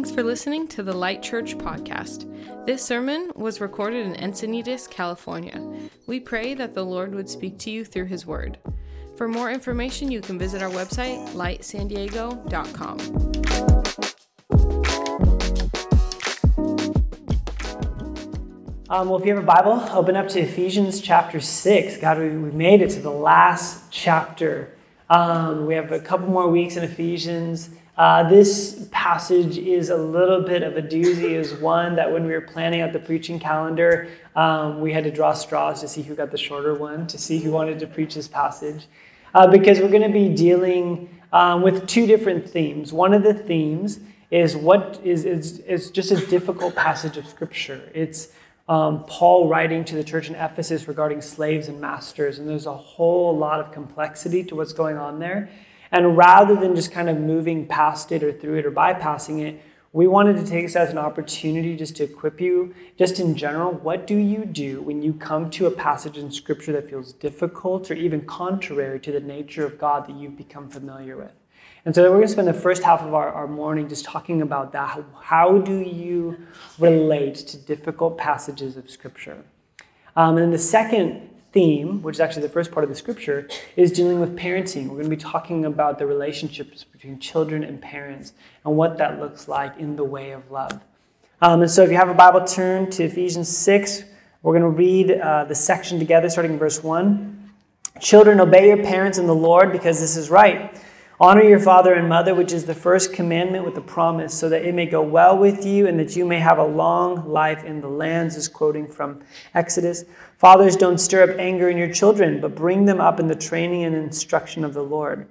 Thanks for listening to the Light Church podcast. This sermon was recorded in Encinitas, California. We pray that the Lord would speak to you through his word. For more information, you can visit our website, lightsandiego.com. Well, if you have a Bible, open up to Ephesians chapter 6. God, we made it to the last chapter. We have a couple more weeks in Ephesians. This passage is a little bit of a doozy. Is one that when we were planning out the preaching calendar, we had to draw straws to see who got the shorter one, to see who wanted to preach this passage, because we're going to be dealing with two different themes. One of the themes is it's just a difficult passage of Scripture. It's Paul writing to the church in Ephesus regarding slaves and masters, and there's a whole lot of complexity to what's going on there. And rather than just kind of moving past it or through it or bypassing it, we wanted to take this as an opportunity just to equip you, just in general. What do you do when you come to a passage in Scripture that feels difficult or even contrary to the nature of God that you've become familiar with? And so we're going to spend the first half of our morning just talking about that. How do you relate to difficult passages of Scripture? And then the second theme, which is actually the first part of the Scripture, is dealing with parenting. We're going to be talking about the relationships between children and parents and what that looks like in the way of love. And so if you have a Bible, turn to Ephesians 6. We're going to read the section together, starting in verse 1. Children, obey your parents in the Lord, because this is right. Honor your father and mother, which is the first commandment with a promise, so that it may go well with you and that you may have a long life in the lands, is quoting from Exodus. Fathers, don't stir up anger in your children, but bring them up in the training and instruction of the Lord.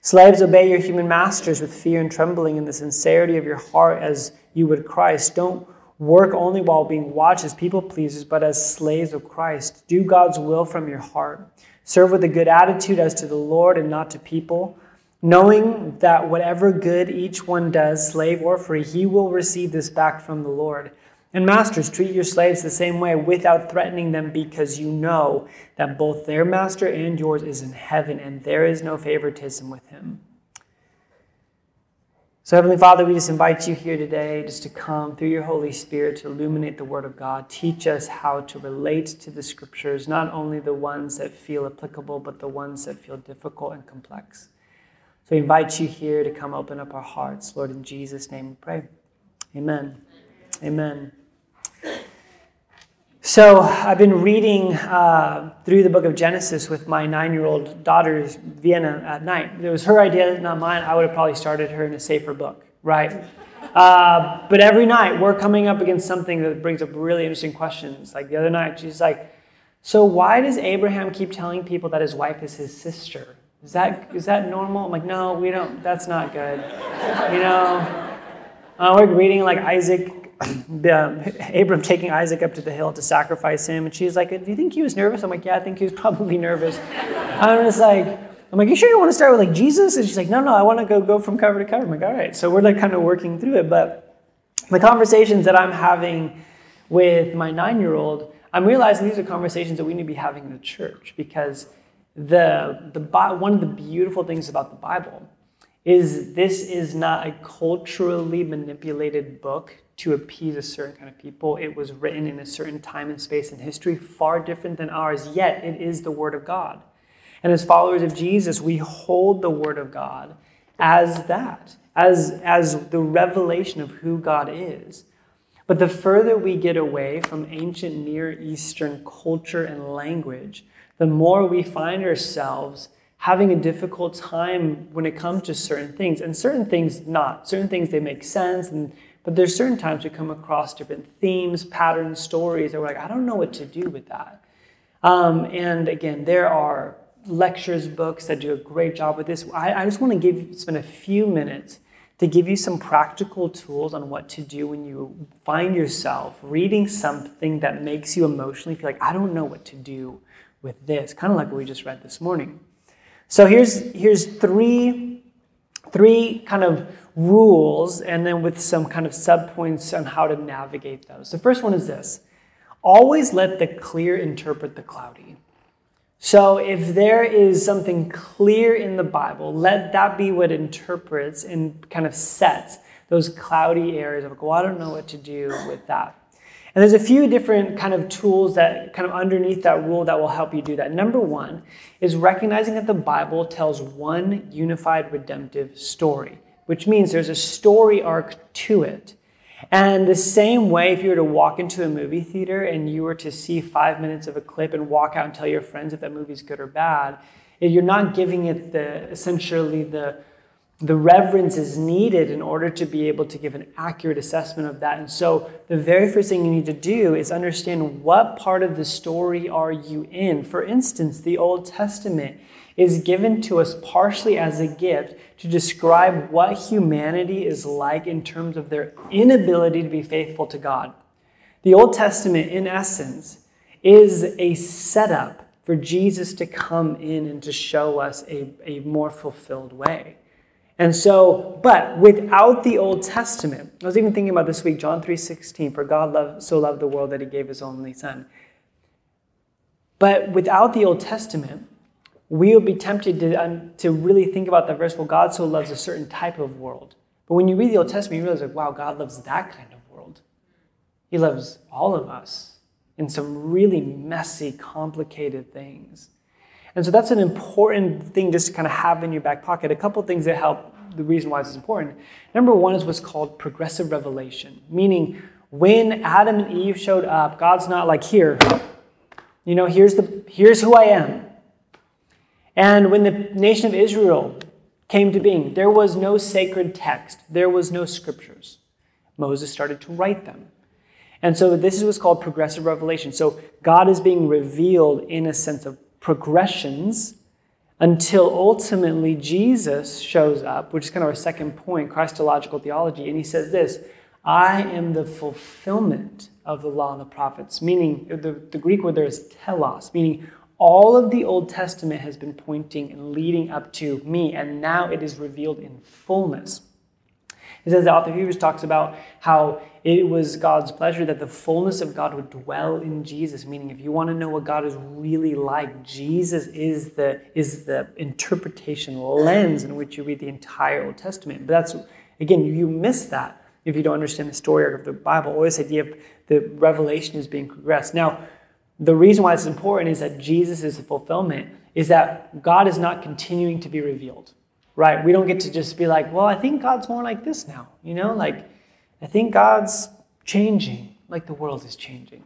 Slaves, obey your human masters with fear and trembling in the sincerity of your heart, as you would Christ. Don't work only while being watched as people pleasers, but as slaves of Christ. Do God's will from your heart. Serve with a good attitude as to the Lord and not to people, knowing that whatever good each one does, slave or free, he will receive this back from the Lord. And masters, treat your slaves the same way without threatening them, because you know that both their master and yours is in heaven, and there is no favoritism with him. So, Heavenly Father, we just invite you here today just to come through your Holy Spirit to illuminate the Word of God. Teach us how to relate to the Scriptures, not only the ones that feel applicable, but the ones that feel difficult and complex. So we invite you here to come open up our hearts. Lord, in Jesus' name we pray. Amen. Amen. So I've been reading through the book of Genesis with my 9-year-old daughter, Vienna, at night. It was her idea, not mine. I would have probably started her in a safer book, right? But every night we're coming up against something that brings up really interesting questions. Like the other night, she's like, so why does Abraham keep telling people that his wife is his sister? Is that normal? I'm like, no, we don't. That's not good. You know, we're reading like Isaac, Abram taking Isaac up to the hill to sacrifice him, and she's like, do you think he was nervous? I'm like, yeah, I think he was probably nervous. I'm like, you sure you want to start with like Jesus? And she's like, no, I want to go from cover to cover. I'm like, all right. So we're like kind of working through it, but the conversations that I'm having with my 9-year-old, I'm realizing these are conversations that we need to be having in the church, because one of the beautiful things about the Bible is this is not a culturally manipulated book to appease a certain kind of people. It was written in a certain time and space in history, far different than ours, yet it is the Word of God. And as followers of Jesus, we hold the Word of God as that, as the revelation of who God is. But the further we get away from ancient Near Eastern culture and language, the more we find ourselves having a difficult time when it comes to certain things. And certain things not. Certain things, they make sense. But there's certain times we come across different themes, patterns, stories that we're like, I don't know what to do with that. And again, there are lectures, books that do a great job with this. I just want to spend a few minutes to give you some practical tools on what to do when you find yourself reading something that makes you emotionally feel like, I don't know what to do with this, kind of like what we just read this morning. So here's three kind of rules, and then with some kind of subpoints on how to navigate those. The first one is this: always let the clear interpret the cloudy. So if there is something clear in the Bible, let that be what interprets and kind of sets those cloudy areas of, well, I don't know what to do with that. And there's a few different kind of tools that kind of underneath that rule that will help you do that. Number one is recognizing that the Bible tells one unified redemptive story, which means there's a story arc to it. And the same way, if you were to walk into a movie theater and you were to see 5 minutes of a clip and walk out and tell your friends if that movie's good or bad, you're not giving it the essentially the reverence is needed in order to be able to give an accurate assessment of that. And so the very first thing you need to do is understand what part of the story are you in. For instance, the Old Testament is given to us partially as a gift to describe what humanity is like in terms of their inability to be faithful to God. The Old Testament, in essence, is a setup for Jesus to come in and to show us a more fulfilled way. And so, but without the Old Testament, I was even thinking about this week, John 3:16, for God so loved the world that he gave his only son. But without the Old Testament, we will be tempted to really think about the verse, well, God so loves a certain type of world. But when you read the Old Testament, you realize, like, wow, God loves that kind of world. He loves all of us in some really messy, complicated things. And so that's an important thing just to kind of have in your back pocket. A couple things that help, the reason why this is important. Number one is what's called progressive revelation, meaning when Adam and Eve showed up, God's not like, here, you know, here's who I am. And when the nation of Israel came to being, there was no sacred text. There was no scriptures. Moses started to write them. And so this is what's called progressive revelation. So God is being revealed in a sense of progressions until ultimately Jesus shows up, which is kind of our second point, Christological theology. And he says this, I am the fulfillment of the law and the prophets, meaning the Greek word there is telos, meaning all of the Old Testament has been pointing and leading up to me, and now it is revealed in fullness. It says the author of Hebrews talks about how it was God's pleasure that the fullness of God would dwell in Jesus, meaning if you want to know what God is really like, Jesus is the interpretation lens in which you read the entire Old Testament. But that's, again, you miss that if you don't understand the story of the Bible, or this idea of the revelation is being progressed. Now, the reason why it's important is that Jesus is the fulfillment, is that God is not continuing to be revealed, right? We don't get to just be like, well, I think God's more like this now, you know, like I think God's changing, like the world is changing.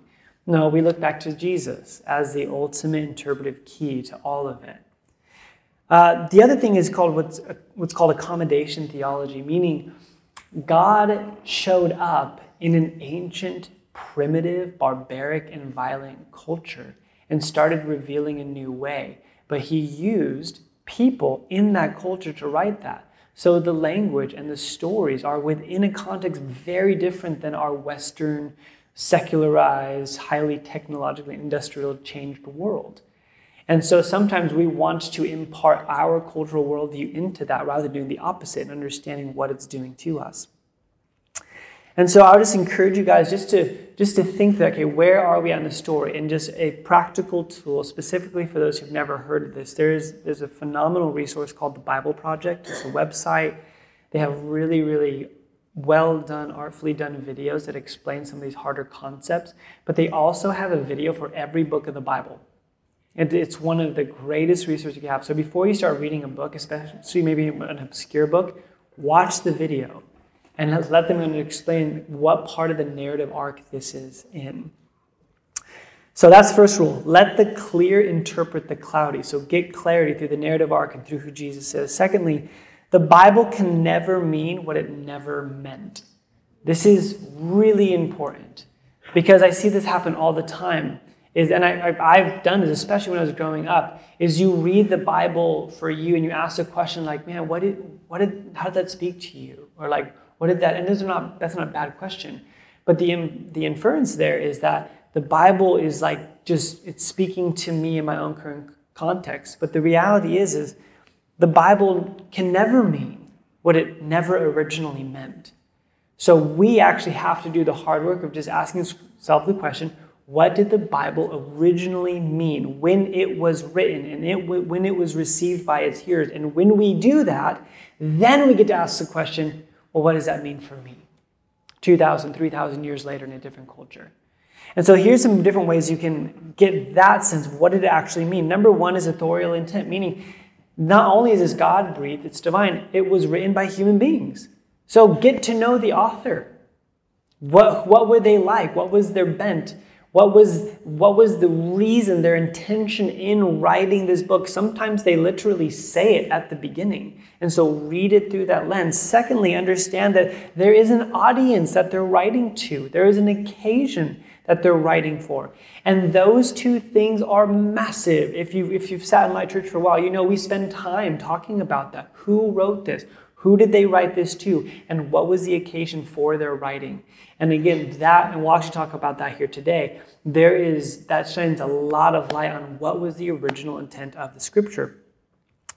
No, we look back to Jesus as the ultimate interpretive key to all of it. The other thing is called what's called accommodation theology, meaning God showed up in an ancient, primitive, barbaric, and violent culture and started revealing a new way. But he used people in that culture to write that. So the language and the stories are within a context very different than our Western, secularized, highly technologically industrial changed world. And so sometimes we want to impart our cultural worldview into that rather than doing the opposite and understanding what it's doing to us. And so I would just encourage you guys just to think that, okay, where are we on the story? And just a practical tool, specifically for those who've never heard of this, there's a phenomenal resource called the Bible Project. It's a website. They have really, really well done, artfully done videos that explain some of these harder concepts. But they also have a video for every book of the Bible. And it's one of the greatest resources you can have. So before you start reading a book, especially maybe an obscure book, watch the video. And let them explain what part of the narrative arc this is in. So that's the first rule. Let the clear interpret the cloudy. So get clarity through the narrative arc and through who Jesus is. Secondly, the Bible can never mean what it never meant. This is really important because I see this happen all the time. I've done this, especially when I was growing up, is you read the Bible for you and you ask a question like, man, how did that speak to you? Or like, what did that, and that's not a bad question. But the inference there is that the Bible is like just, it's speaking to me in my own current context. But the reality is the Bible can never mean what it never originally meant. So we actually have to do the hard work of just asking ourselves the question, What did the Bible originally mean when it was written and when it was received by its hearers? And when we do that, then we get to ask the question, well, what does that mean for me? 2,000, 3,000 years later in a different culture. And so here's some different ways you can get that sense of what did it actually mean. Number one is authorial intent, meaning not only is this God-breathed, it's divine, it was written by human beings. So get to know the author. What were they like? What was their bent? What was the reason, their intention in writing this book? Sometimes they literally say it at the beginning. And so read it through that lens. Secondly, understand that there is an audience that they're writing to. There is an occasion that they're writing for. And those two things are massive. If you've sat in Light Church for a while, you know we spend time talking about that. Who wrote this? Who did they write this to? And what was the occasion for their writing? And again, that, and we'll actually talk about that here today, that shines a lot of light on what was the original intent of the scripture.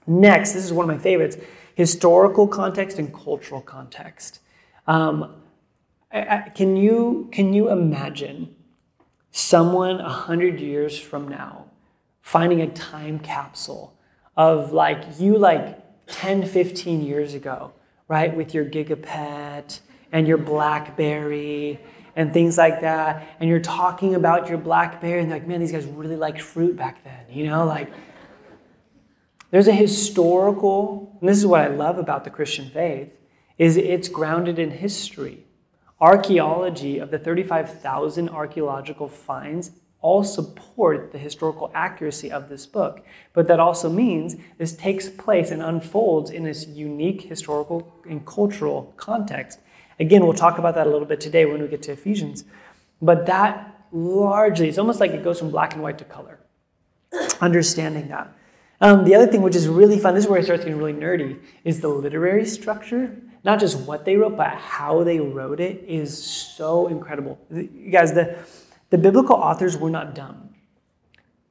Next, this is one of my favorites, historical context and cultural context. Can you imagine someone 100 years from now finding a time capsule of 10, 15 years ago, right? With your Gigapet and your BlackBerry and things like that. And you're talking about your BlackBerry and like, man, these guys really liked fruit back then, you know? Like, there's a historical, and this is what I love about the Christian faith, is it's grounded in history. Archaeology of the 35,000 archaeological finds all support the historical accuracy of this book. But that also means this takes place and unfolds in this unique historical and cultural context. Again, we'll talk about that a little bit today when we get to Ephesians. But that largely, it's almost like it goes from black and white to color. Understanding that. The other thing which is really fun, this is where it starts getting really nerdy, is the literary structure. Not just what they wrote, but how they wrote it is so incredible. You guys, the biblical authors were not dumb.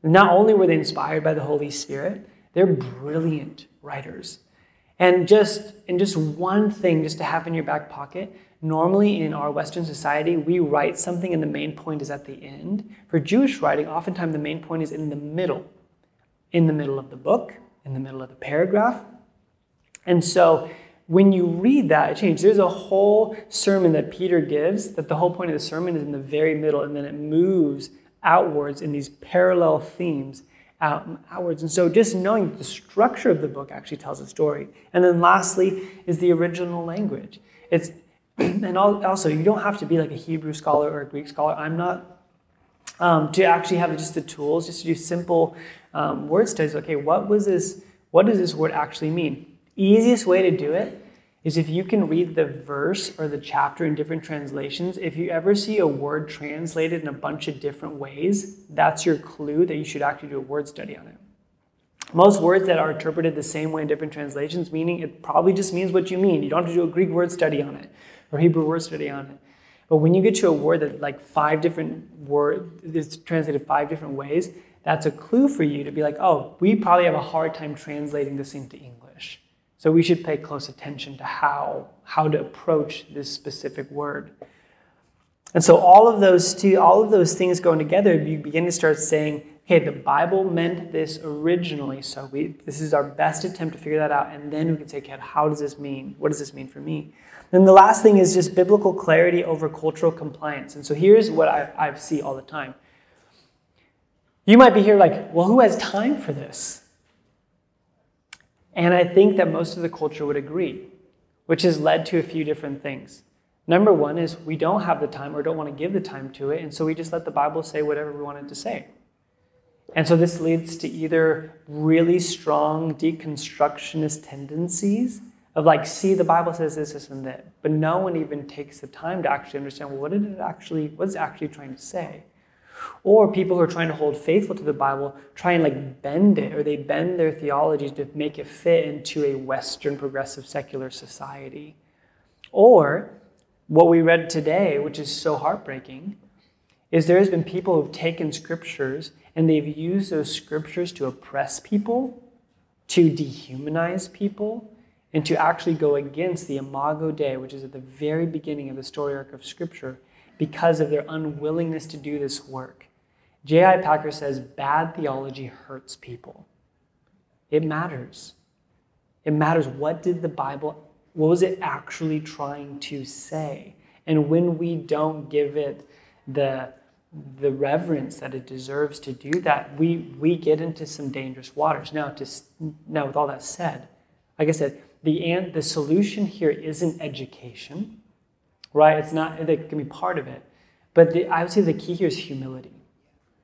Not only were they inspired by the Holy Spirit, they're brilliant writers. And just one thing just to have in your back pocket, normally in our Western society, we write something and the main point is at the end. For Jewish writing, oftentimes the main point is in the middle of the book, in the middle of the paragraph. And so when you read that, it changes. There's a whole sermon that Peter gives that the whole point of the sermon is in the very middle, and then it moves outwards in these parallel themes outwards. And so just knowing that the structure of the book actually tells a story. And then lastly is the original language. And also, you don't have to be like a Hebrew scholar or a Greek scholar. I'm not. To actually have just the tools, just to do simple word studies. Okay, what was this? What does this word actually mean? Easiest way to do it is if you can read the verse or the chapter in different translations. If you ever see a word translated in a bunch of different ways, that's your clue that you should actually do a word study on it. Most words that are interpreted the same way in different translations, meaning it probably just means what you mean. You don't have to do a Greek word study on it or Hebrew word study on it. But when you get to a word that like it's translated 5 different ways, that's a clue for you to be like, oh, we probably have a hard time translating this into English. So we should pay close attention to how to approach this specific word. And so all of those things going together, you begin to start saying, okay, the Bible meant this originally, so this is our best attempt to figure that out, and then we can say, okay, how does this mean? What does this mean for me? Then the last thing is just biblical clarity over cultural compliance. And so here's what I see all the time. You might be here like, well, who has time for this? And I think that most of the culture would agree, which has led to a few different things. Number one is we don't have the time or don't want to give the time to it, and so we just let the Bible say whatever we want it to say. And so this leads to either really strong deconstructionist tendencies of like, see, the Bible says this, this, and that, but no one even takes the time to actually understand, well, what's it actually trying to say? Or people who are trying to hold faithful to the Bible try and like bend it, or they bend their theology to make it fit into a Western progressive secular society. Or what we read today, which is so heartbreaking, is there has been people who've taken scriptures and they've used those scriptures to oppress people, to dehumanize people, and to actually go against the Imago Dei, which is at the very beginning of the story arc of scripture, because of their unwillingness to do this work. J.I. Packer says, bad theology hurts people. It matters. It matters. What did the Bible, what was it actually trying to say? And when we don't give it the reverence that it deserves to do that, we get into some dangerous waters. Now, with all that said, like I said, the solution here isn't education, right? It's not, that can be part of it. But I would say the key here is humility.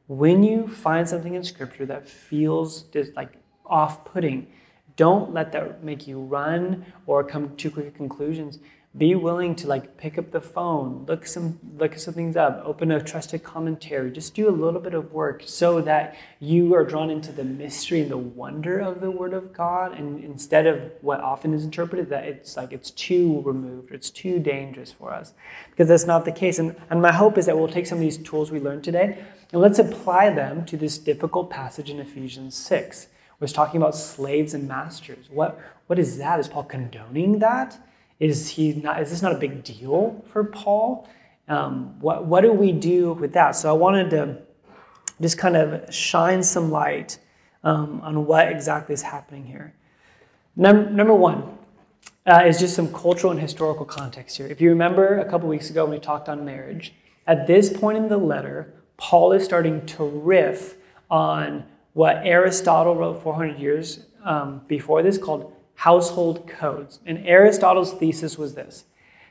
When you find something in Scripture that feels just like off-putting, don't let that make you run or come to quick conclusions. Be willing to like pick up the phone, look some things up, open a trusted commentary, just do a little bit of work so that you are drawn into the mystery and the wonder of the Word of God, and instead of what often is interpreted that it's like it's too removed, or it's too dangerous for us, because that's not the case. And my hope is that we'll take some of these tools we learned today and let's apply them to this difficult passage in Ephesians 6, which is talking about slaves and masters. What is that? Is Paul condoning that? Is this not a big deal for Paul? What do we do with that? So I wanted to just kind of shine some light on what exactly is happening here. Number one is just some cultural and historical context here. If you remember a couple weeks ago when we talked on marriage, at this point in the letter, Paul is starting to riff on what Aristotle wrote 400 years before this called household codes. And Aristotle's thesis was this: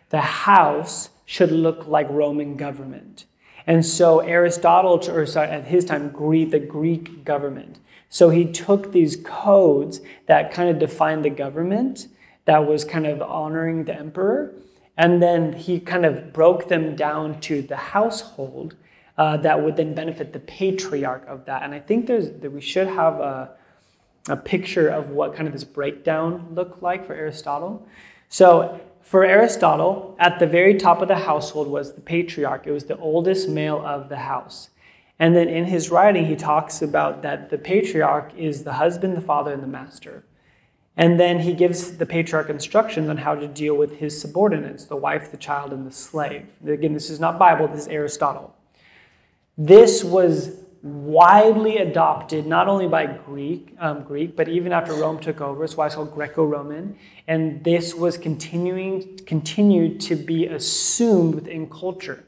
the house should look like Roman government. And so Aristotle, at his time, the Greek government. So he took these codes that kind of defined the government that was kind of honoring the emperor, and then he kind of broke them down to the household that would then benefit the patriarch of that. And I think we should have a picture of what kind of this breakdown looked like for Aristotle. So for Aristotle, at the very top of the household was the patriarch. It was the oldest male of the house. And then in his writing, he talks about that the patriarch is the husband, the father, and the master. And then he gives the patriarch instructions on how to deal with his subordinates, the wife, the child, and the slave. Again, this is not Bible, this is Aristotle. This was widely adopted not only by Greek, but even after Rome took over. It's why it's called Greco-Roman, and this was continued to be assumed within culture.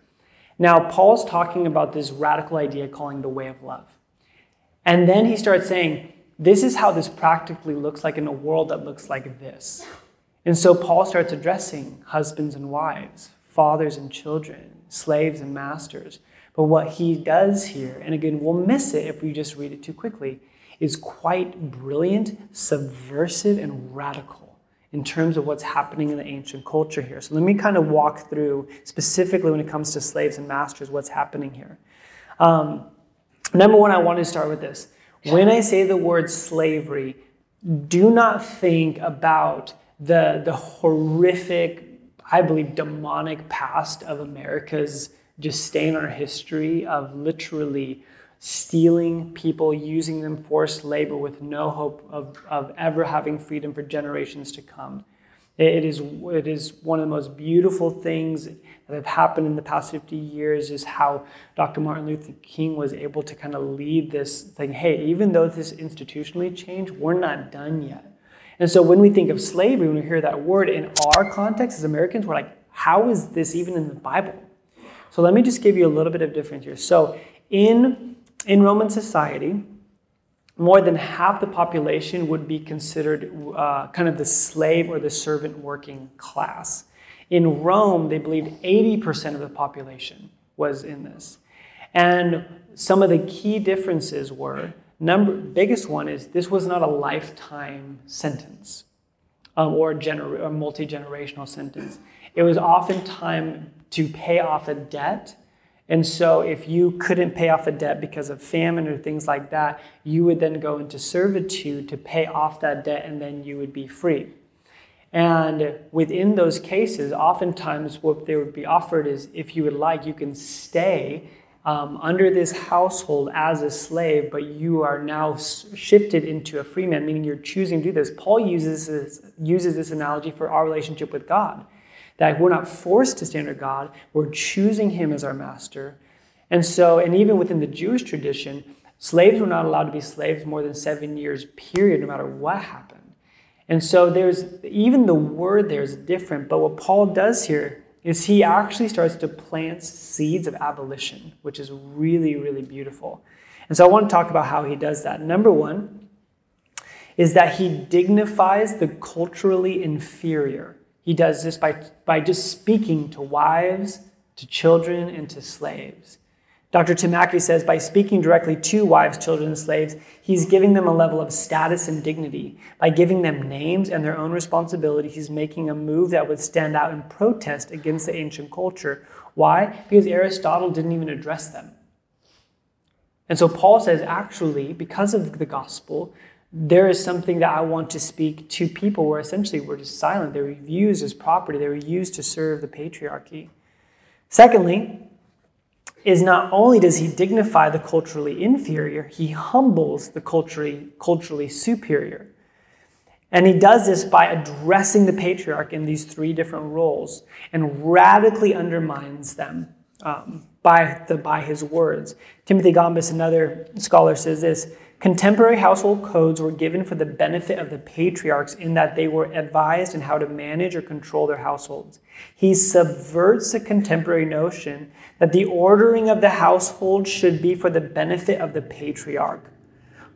Now Paul's talking about this radical idea calling the way of love, and then he starts saying this is how this practically looks like in a world that looks like this. And so Paul starts addressing husbands and wives, fathers and children, slaves and masters. But what he does here, and again, we'll miss it if we just read it too quickly, is quite brilliant, subversive, and radical in terms of what's happening in the ancient culture here. So let me kind of walk through, specifically when it comes to slaves and masters, what's happening here. Number one, I want to start with this. When I say the word slavery, do not think about the horrific, I believe, demonic past of America's just stain on our history of literally stealing people, using them for labor with no hope of ever having freedom for generations to come. It is one of the most beautiful things that have happened in the past 50 years is how Dr. Martin Luther King was able to kind of lead this thing. Hey, even though this institutionally changed, we're not done yet. And so when we think of slavery, when we hear that word in our context as Americans, we're like, how is this even in the Bible? So let me just give you a little bit of difference here. So in Roman society, more than half the population would be considered kind of the slave or the servant working class. In Rome, they believed 80% of the population was in this. And some of the key differences were, biggest one is this was not a lifetime sentence or multi-generational sentence. It was oftentimes to pay off a debt. And so if you couldn't pay off a debt because of famine or things like that, you would then go into servitude to pay off that debt, and then you would be free. And within those cases, oftentimes what they would be offered is, if you would like, you can stay under this household as a slave, but you are now shifted into a free man, meaning you're choosing to do this. Paul uses this analogy for our relationship with God. That we're not forced to stay under God, we're choosing Him as our master. And so, and even within the Jewish tradition, slaves were not allowed to be slaves more than 7 years, period, no matter what happened. And so there's, even the word there is different, but what Paul does here is he actually starts to plant seeds of abolition, which is really, really beautiful. And so I want to talk about how he does that. Number one is that he dignifies the culturally inferior. He does this by just speaking to wives, to children, and to slaves. Dr. Tim Mackey says, by speaking directly to wives, children, and slaves, he's giving them a level of status and dignity. By giving them names and their own responsibility, he's making a move that would stand out in protest against the ancient culture. Why? Because Aristotle didn't even address them. And so Paul says, actually, because of the gospel, there is something that I want to speak to people where essentially we're just silent. They were used as property. They were used to serve the patriarchy. Secondly, is not only does he dignify the culturally inferior, he humbles the culturally superior. And he does this by addressing the patriarch in these three different roles and radically undermines them by his words. Timothy Gombas, another scholar, says this: contemporary household codes were given for the benefit of the patriarchs in that they were advised in how to manage or control their households. He subverts the contemporary notion that the ordering of the household should be for the benefit of the patriarch.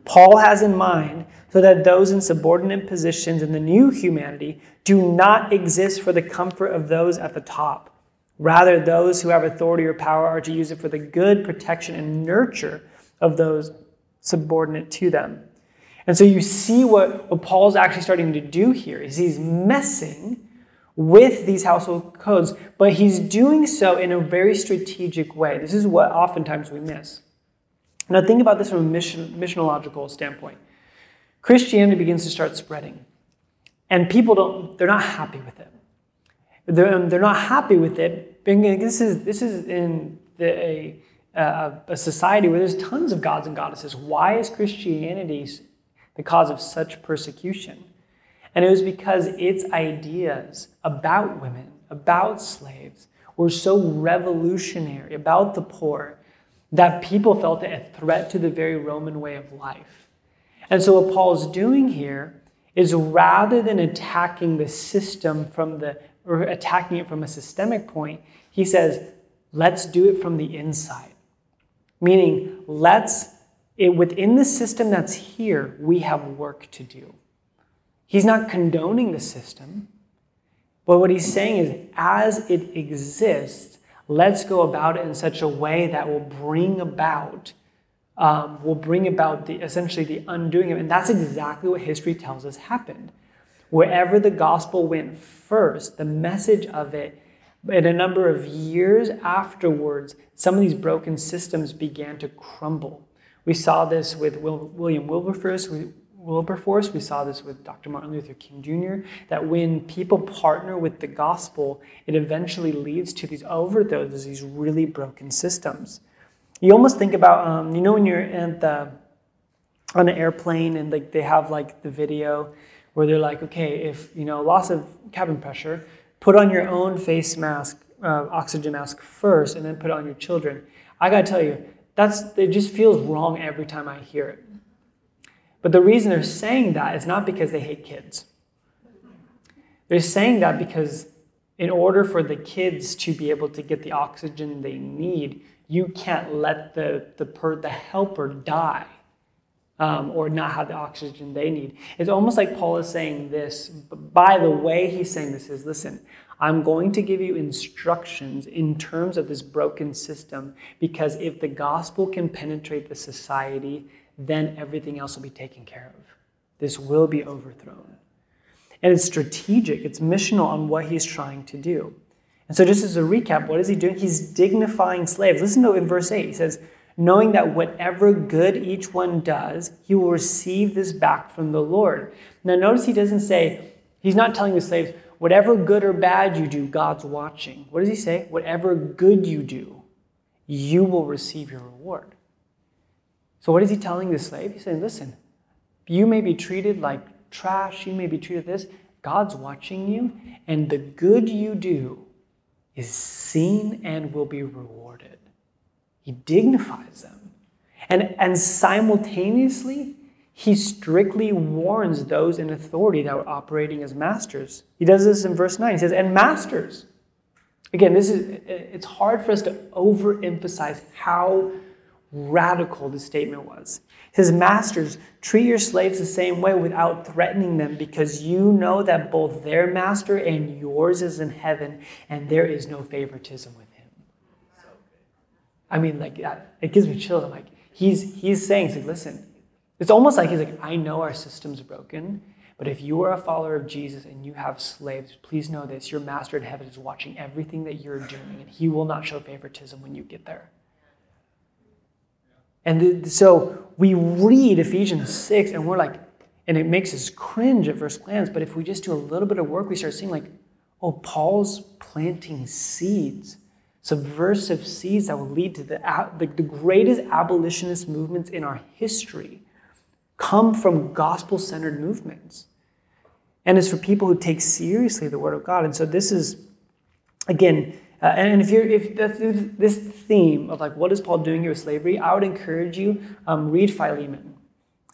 Paul has in mind so that those in subordinate positions in the new humanity do not exist for the comfort of those at the top. Rather, those who have authority or power are to use it for the good, protection, and nurture of those subordinate to them. And so you see what Paul's actually starting to do here is he's messing with these household codes, but he's doing so in a very strategic way. This is what oftentimes we miss. Now think about this from a missionological standpoint. Christianity begins to start spreading, and people they're not happy with it. They're not happy with it. This is in a society where there's tons of gods and goddesses. Why is Christianity the cause of such persecution? And it was because its ideas about women, about slaves, were so revolutionary, about the poor, that people felt it a threat to the very Roman way of life. And so what Paul's doing here is rather than attacking the system or attacking it from a systemic point, he says, let's do it from the inside. Meaning, within the system that's here, we have work to do. He's not condoning the system, but what he's saying is, as it exists, let's go about it in such a way that will bring about essentially the undoing of it. And that's exactly what history tells us happened. Wherever the gospel went first, the message of it, in a number of years afterwards, some of these broken systems began to crumble. We saw this with William Wilberforce. We saw this with Dr. Martin Luther King Jr., that when people partner with the gospel, it eventually leads to these overdoses, these really broken systems. You almost think about, you know, when you're on an airplane and like they have like the video where they're like, okay, if, you know, loss of cabin pressure, put on your own face mask, oxygen mask first, and then put it on your children. I gotta tell you, it just feels wrong every time I hear it. But the reason they're saying that is not because they hate kids. They're saying that because in order for the kids to be able to get the oxygen they need, you can't let the helper die or not have the oxygen they need. It's almost like Paul is saying this, but by the way he's saying this is, listen, I'm going to give you instructions in terms of this broken system, because if the gospel can penetrate the society, then everything else will be taken care of. This will be overthrown. And it's strategic, it's missional on what he's trying to do. And so just as a recap, what is he doing? He's dignifying slaves. Listen to in verse 8, he says, knowing that whatever good each one does, he will receive this back from the Lord. Now notice he doesn't say, he's not telling the slaves, whatever good or bad you do, God's watching. What does he say? Whatever good you do, you will receive your reward. So what is he telling the slave? He's saying, listen, you may be treated like trash, you may be treated this, God's watching you, and the good you do is seen and will be rewarded. He dignifies them. And simultaneously, he strictly warns those in authority that were operating as masters. He does this in verse 9. He says, and masters. Again, it's hard for us to overemphasize how radical this statement was. He says, masters, treat your slaves the same way without threatening them, because you know that both their master and yours is in heaven, and there is no favoritism with him. I mean, like, it gives me chills. I'm like, he's saying, he's like, listen, it's almost like he's like, I know our system's broken, but if you are a follower of Jesus and you have slaves, please know this, your master in heaven is watching everything that you're doing, and he will not show favoritism when you get there. And so we read Ephesians 6, and we're like, and it makes us cringe at first glance, but if we just do a little bit of work, we start seeing like, oh, Paul's planting seeds, subversive seeds that will lead to the greatest abolitionist movements in our history come from gospel-centered movements. And it's for people who take seriously the Word of God. And so this is, again, and if this theme of like, what is Paul doing here with slavery, I would encourage you, read Philemon,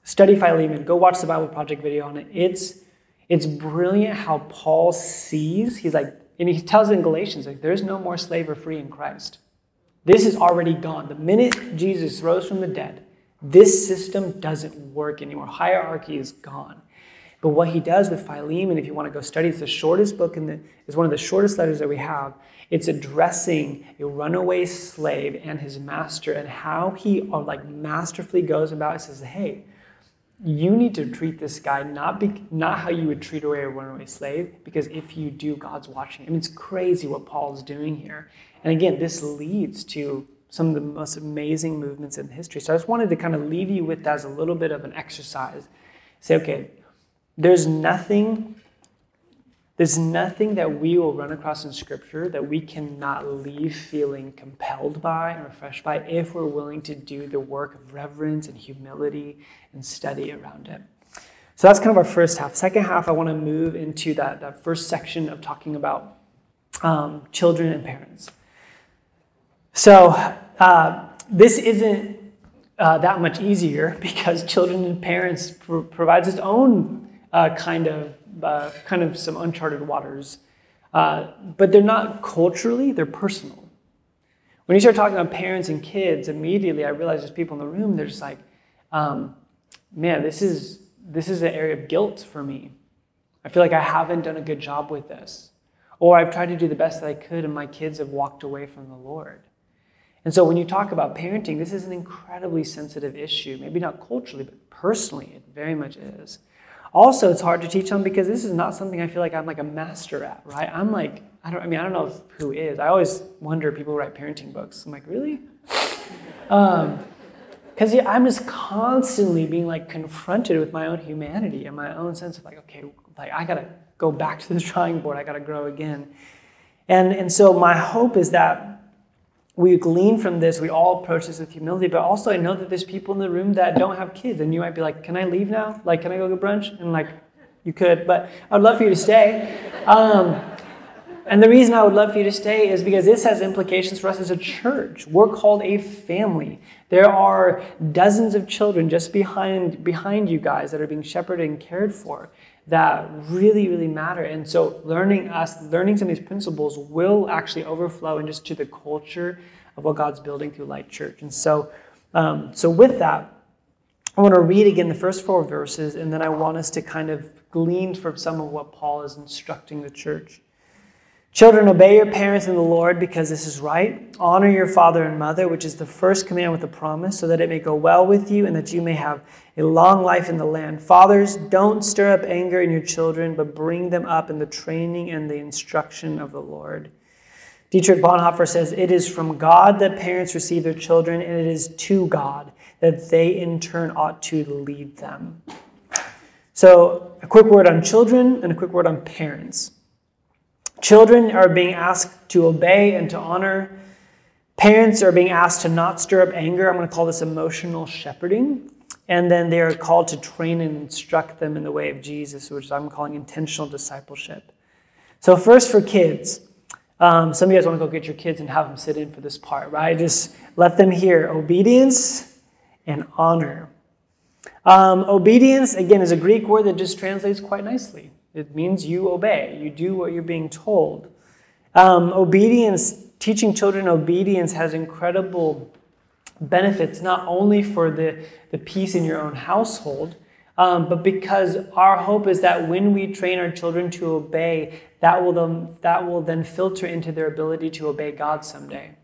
study Philemon, go watch the Bible Project video on it. It's brilliant how Paul sees, he's like, and he tells in Galatians, like, there's no more slave or free in Christ. This is already gone. The minute Jesus rose from the dead, this system doesn't work anymore. Hierarchy is gone. But what he does with Philemon, if you want to go study, it's the shortest book, it's one of the shortest letters that we have. It's addressing a runaway slave and his master and how he like masterfully goes about it, says, hey, you need to treat this guy not how you would treat away a runaway slave, because if you do, God's watching. I mean, it's crazy what Paul's doing here. And again, this leads to some of the most amazing movements in history. So I just wanted to kind of leave you with that as a little bit of an exercise. Say, okay, there's nothing that we will run across in Scripture that we cannot leave feeling compelled by and refreshed by if we're willing to do the work of reverence and humility and study around it. So that's kind of our first half. Second half, I want to move into that first section of talking about children and parents. So this isn't that much easier, because children and parents provides its own kind of some uncharted waters, but they're not culturally, they're personal. When you start talking about parents and kids, immediately I realize there's people in the room, they're just like, man, this is an area of guilt for me. I feel like I haven't done a good job with this, or I've tried to do the best that I could and my kids have walked away from the Lord. And so when you talk about parenting, this is an incredibly sensitive issue, maybe not culturally, but personally it very much is. Also, it's hard to teach on, because this is not something I feel like I'm like a master at, right? I'm like, I don't know who is. I always wonder, people who write parenting books. I'm like, really? Because I'm just constantly being like confronted with my own humanity and my own sense of like, okay, like I gotta go back to the drawing board. I gotta grow again. And so my hope is that we glean from this. We all approach this with humility, but also I know that there's people in the room that don't have kids, and you might be like, can I leave now? Like, can I go get brunch? And like, you could, but I'd love for you to stay. And the reason I would love for you to stay is because this has implications for us as a church. We're called a family. There are dozens of children just behind you guys that are being shepherded and cared for that really, really matter. And so learning some of these principles will actually overflow and just to the culture of what God's building through Light Church. And so, with that, I want to read again the first 4 verses, and then I want us to kind of glean from some of what Paul is instructing the church. Children, obey your parents in the Lord, because this is right. Honor your father and mother, which is the first command with a promise, so that it may go well with you and that you may have a long life in the land. Fathers, don't stir up anger in your children, but bring them up in the training and the instruction of the Lord. Dietrich Bonhoeffer says, it is from God that parents receive their children, and it is to God that they in turn ought to lead them. So a quick word on children and a quick word on parents. Children are being asked to obey and to honor. Parents are being asked to not stir up anger. I'm going to call this emotional shepherding. And then they are called to train and instruct them in the way of Jesus, which I'm calling intentional discipleship. So first for kids, Some of you guys want to go get your kids and have them sit in for this part, right? Just let them hear obedience and honor. Obedience, again, is a Greek word that just translates quite nicely. It means you obey. You do what you're being told. Obedience, teaching children obedience has incredible benefits, not only for the peace in your own household, but because our hope is that when we train our children to obey, that will then filter into their ability to obey God someday.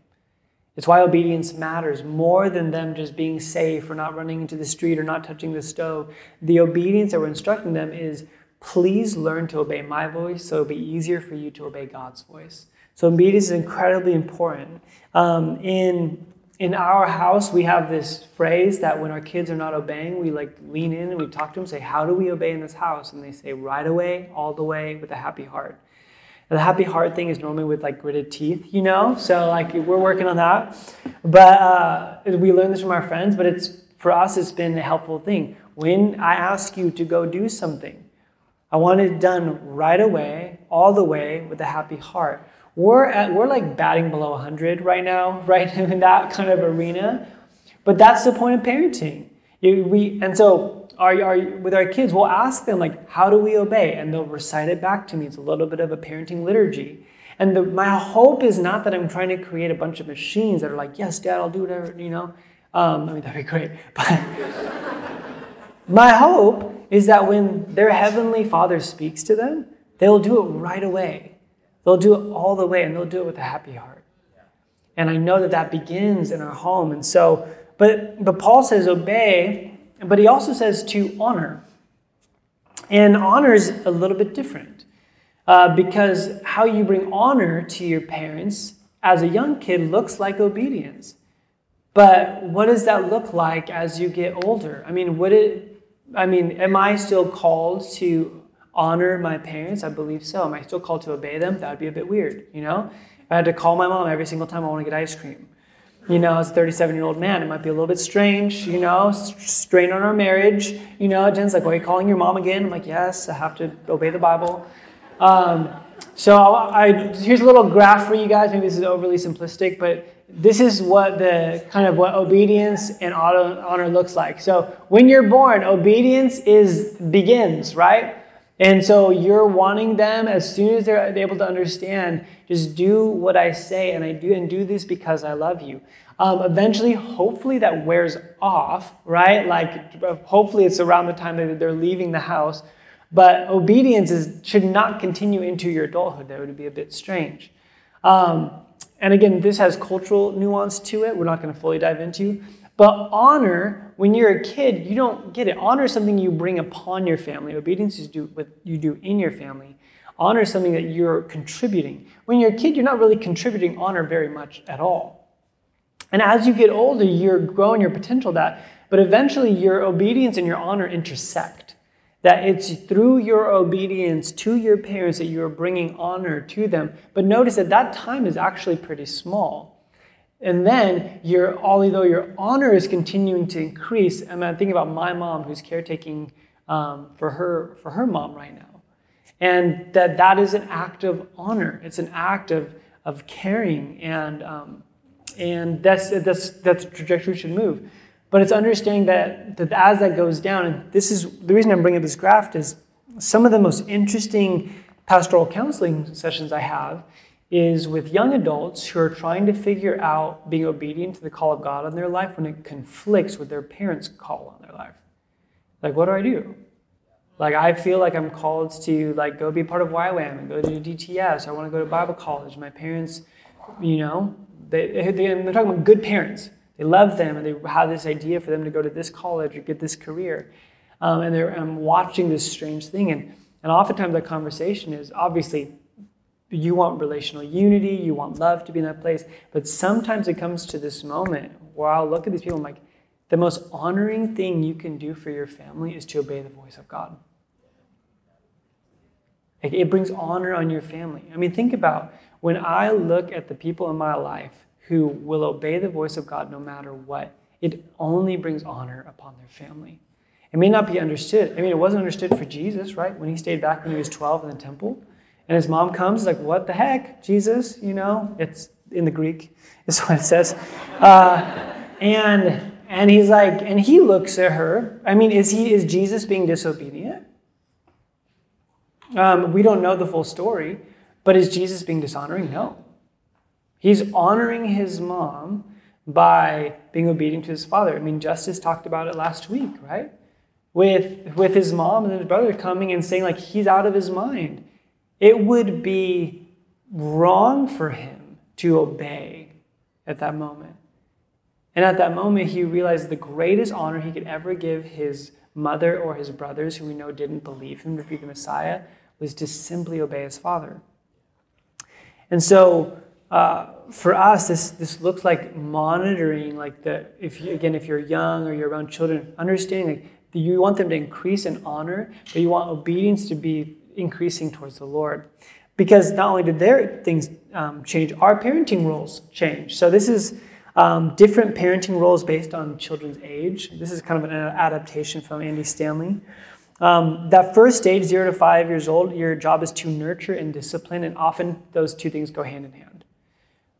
It's why obedience matters more than them just being safe or not running into the street or not touching the stove. The obedience that we're instructing them is, please learn to obey my voice so it'll be easier for you to obey God's voice. So obedience is incredibly important. In our house, we have this phrase that when our kids are not obeying, we lean in and we talk to them, say, how do we obey in this house? And they say, right away, all the way, with a happy heart. And the happy heart thing is normally with gritted teeth, you know? So we're working on that. But we learn this from our friends, but for us it's been a helpful thing. When I ask you to go do something, I want it done right away, all the way, with a happy heart. We're batting below 100 right now, right in that kind of arena. But that's the point of parenting. With our kids, we'll ask them, how do we obey? And they'll recite it back to me. It's a little bit of a parenting liturgy. And my hope is not that I'm trying to create a bunch of machines that are yes, Dad, I'll do whatever, you know. That'd be great. But my hope is that when their Heavenly Father speaks to them, they'll do it right away. They'll do it all the way, and they'll do it with a happy heart. And I know that begins in our home. And so, but Paul says obey, but he also says to honor. And honor is a little bit different because how you bring honor to your parents as a young kid looks like obedience. But what does that look like as you get older? Am I still called to honor my parents? I believe so. Am I still called to obey them? That would be a bit weird, you know? If I had to call my mom every single time I want to get ice cream, you know, as a 37-year-old man, it might be a little bit strange, you know, strain on our marriage. You know, Jen's why are you calling your mom again? I'm yes, I have to obey the Bible. Here's a little graph for you guys. Maybe this is overly simplistic, but this is what what obedience and honor looks like. So when you're born, obedience begins, right? And so you're wanting them, as soon as they're able to understand, just do what I say, and do this because I love you. Eventually, hopefully that wears off, right? Hopefully it's around the time that they're leaving the house. But obedience should not continue into your adulthood. That would be a bit strange. And again, this has cultural nuance to it. We're not going to fully dive into. But honor, when you're a kid, you don't get it. Honor is something you bring upon your family. Obedience is what you do in your family. Honor is something that you're contributing. When you're a kid, you're not really contributing honor very much at all. And as you get older, you're growing your potential that. But eventually, your obedience and your honor intersect. That it's through your obedience to your parents that you're bringing honor to them. But notice that time is actually pretty small. And then, although your honor is continuing to increase, and I'm thinking about my mom who's caretaking for her mom right now, and that is an act of honor. It's an act of caring, and that's the trajectory we should move. But it's understanding that as that goes down, and this is the reason I'm bringing up this graph is some of the most interesting pastoral counseling sessions I have is with young adults who are trying to figure out being obedient to the call of God on their life when it conflicts with their parents' call on their life. What do I do? I feel I'm called to go be part of YWAM and go to DTS. I want to go to Bible college. My parents, they're talking about good parents. They love them, and they have this idea for them to go to this college or get this career. I'm watching this strange thing. And oftentimes the conversation is, obviously, you want relational unity, you want love to be in that place. But sometimes it comes to this moment where I'll look at these people and I'm the most honoring thing you can do for your family is to obey the voice of God. It brings honor on your family. Think about when I look at the people in my life who will obey the voice of God no matter what, it only brings honor upon their family. It may not be understood. It wasn't understood for Jesus, right? When he stayed back when he was 12 in the temple. And his mom comes, like, what the heck, Jesus, you know? It's in the Greek, is what it says. And he's like, and he looks at her. I mean, is Jesus being disobedient? We don't know the full story, but is Jesus being dishonoring? No. He's honoring his mom by being obedient to his father. I mean, Justice talked about it last week, right? With his mom and his brother coming and saying, like, he's out of his mind. It would be wrong for him to obey at that moment. And at that moment, he realized the greatest honor he could ever give his mother or his brothers, who we know didn't believe him to be the Messiah, was to simply obey his father. And so for us, this looks like monitoring, like if you're young or you're around children, understanding like you want them to increase in honor, but you want obedience to be increasing towards the Lord. Because not only did their things change, our parenting roles change. So this is different parenting roles based on children's age. This is kind of an adaptation from Andy Stanley. That first stage, 0 to 5 years old, your job is to nurture and discipline, and often those two things go hand in hand,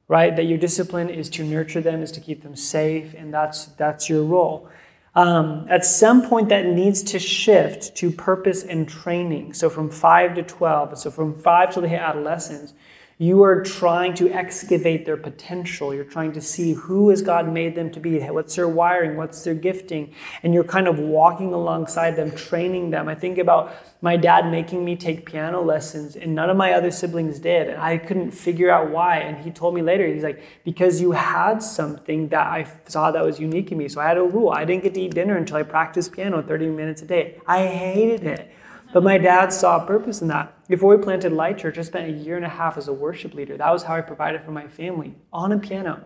right? That your discipline is to nurture them, is to keep them safe, and that's your role. At some point, that needs to shift to purpose and training. So from 5 to 12, so from 5 till they hit adolescence, you are trying to excavate their potential. You're trying to see who has God made them to be, what's their wiring, what's their gifting, and you're kind of walking alongside them, training them. I think about my dad making me take piano lessons, and none of my other siblings did, and I couldn't figure out why. And he told me later, he's like, because you had something that I saw that was unique in me. So I had a rule. I didn't get to eat dinner until I practiced piano 30 minutes a day. I hated it. But my dad saw a purpose in that. Before we planted Light Church, I spent 1.5 years as a worship leader. That was how I provided for my family, on a piano.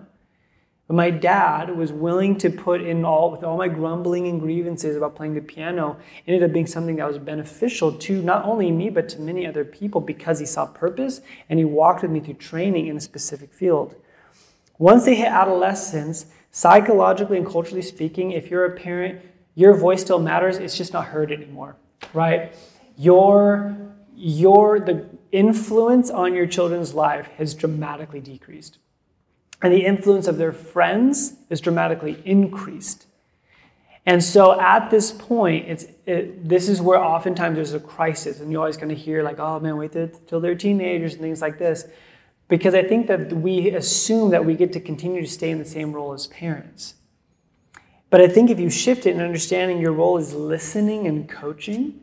But my dad was willing to put in with all my grumbling and grievances about playing the piano, ended up being something that was beneficial to not only me, but to many other people, because he saw purpose and he walked with me through training in a specific field. Once they hit adolescence, psychologically and culturally speaking, if you're a parent, your voice still matters. It's just not heard anymore, right? The influence on your children's life has dramatically decreased. And the influence of their friends is dramatically increased. And so at this point, this is where oftentimes there's a crisis. And you're always going to hear like, oh man, wait till they're teenagers and things like this. Because I think that we assume that we get to continue to stay in the same role as parents. But I think if you shift it and understanding your role is listening and coaching,